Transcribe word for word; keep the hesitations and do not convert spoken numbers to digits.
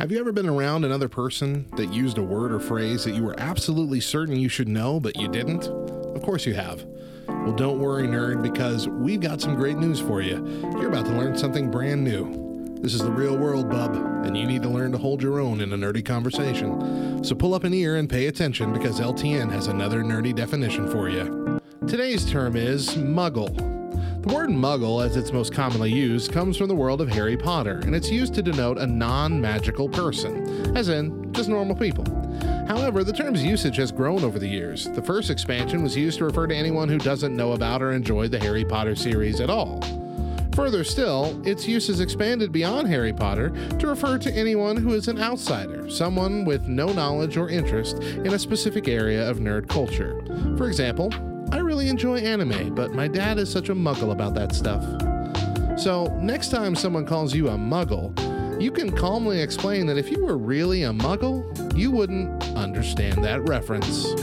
Have you ever been around another person that used a word or phrase that you were absolutely certain you should know, but you didn't? Of course you have. Well, don't worry, nerd, because we've got some great news for you. You're about to learn something brand new. This is the real world, bub, and you need to learn to hold your own in a nerdy conversation. So pull up an ear and pay attention, because L T N has another nerdy definition for you. Today's term is muggle. The word muggle, as it's most commonly used, comes from the world of Harry Potter, and it's used to denote a non-magical person, as in, just normal people. However, the term's usage has grown over the years. The first expansion was used to refer to anyone who doesn't know about or enjoy the Harry Potter series at all. Further still, its use has expanded beyond Harry Potter to refer to anyone who is an outsider, someone with no knowledge or interest in a specific area of nerd culture. For example, I really enjoy anime, but my dad is such a muggle about that stuff. So, next time someone calls you a muggle, you can calmly explain that if you were really a muggle, you wouldn't understand that reference.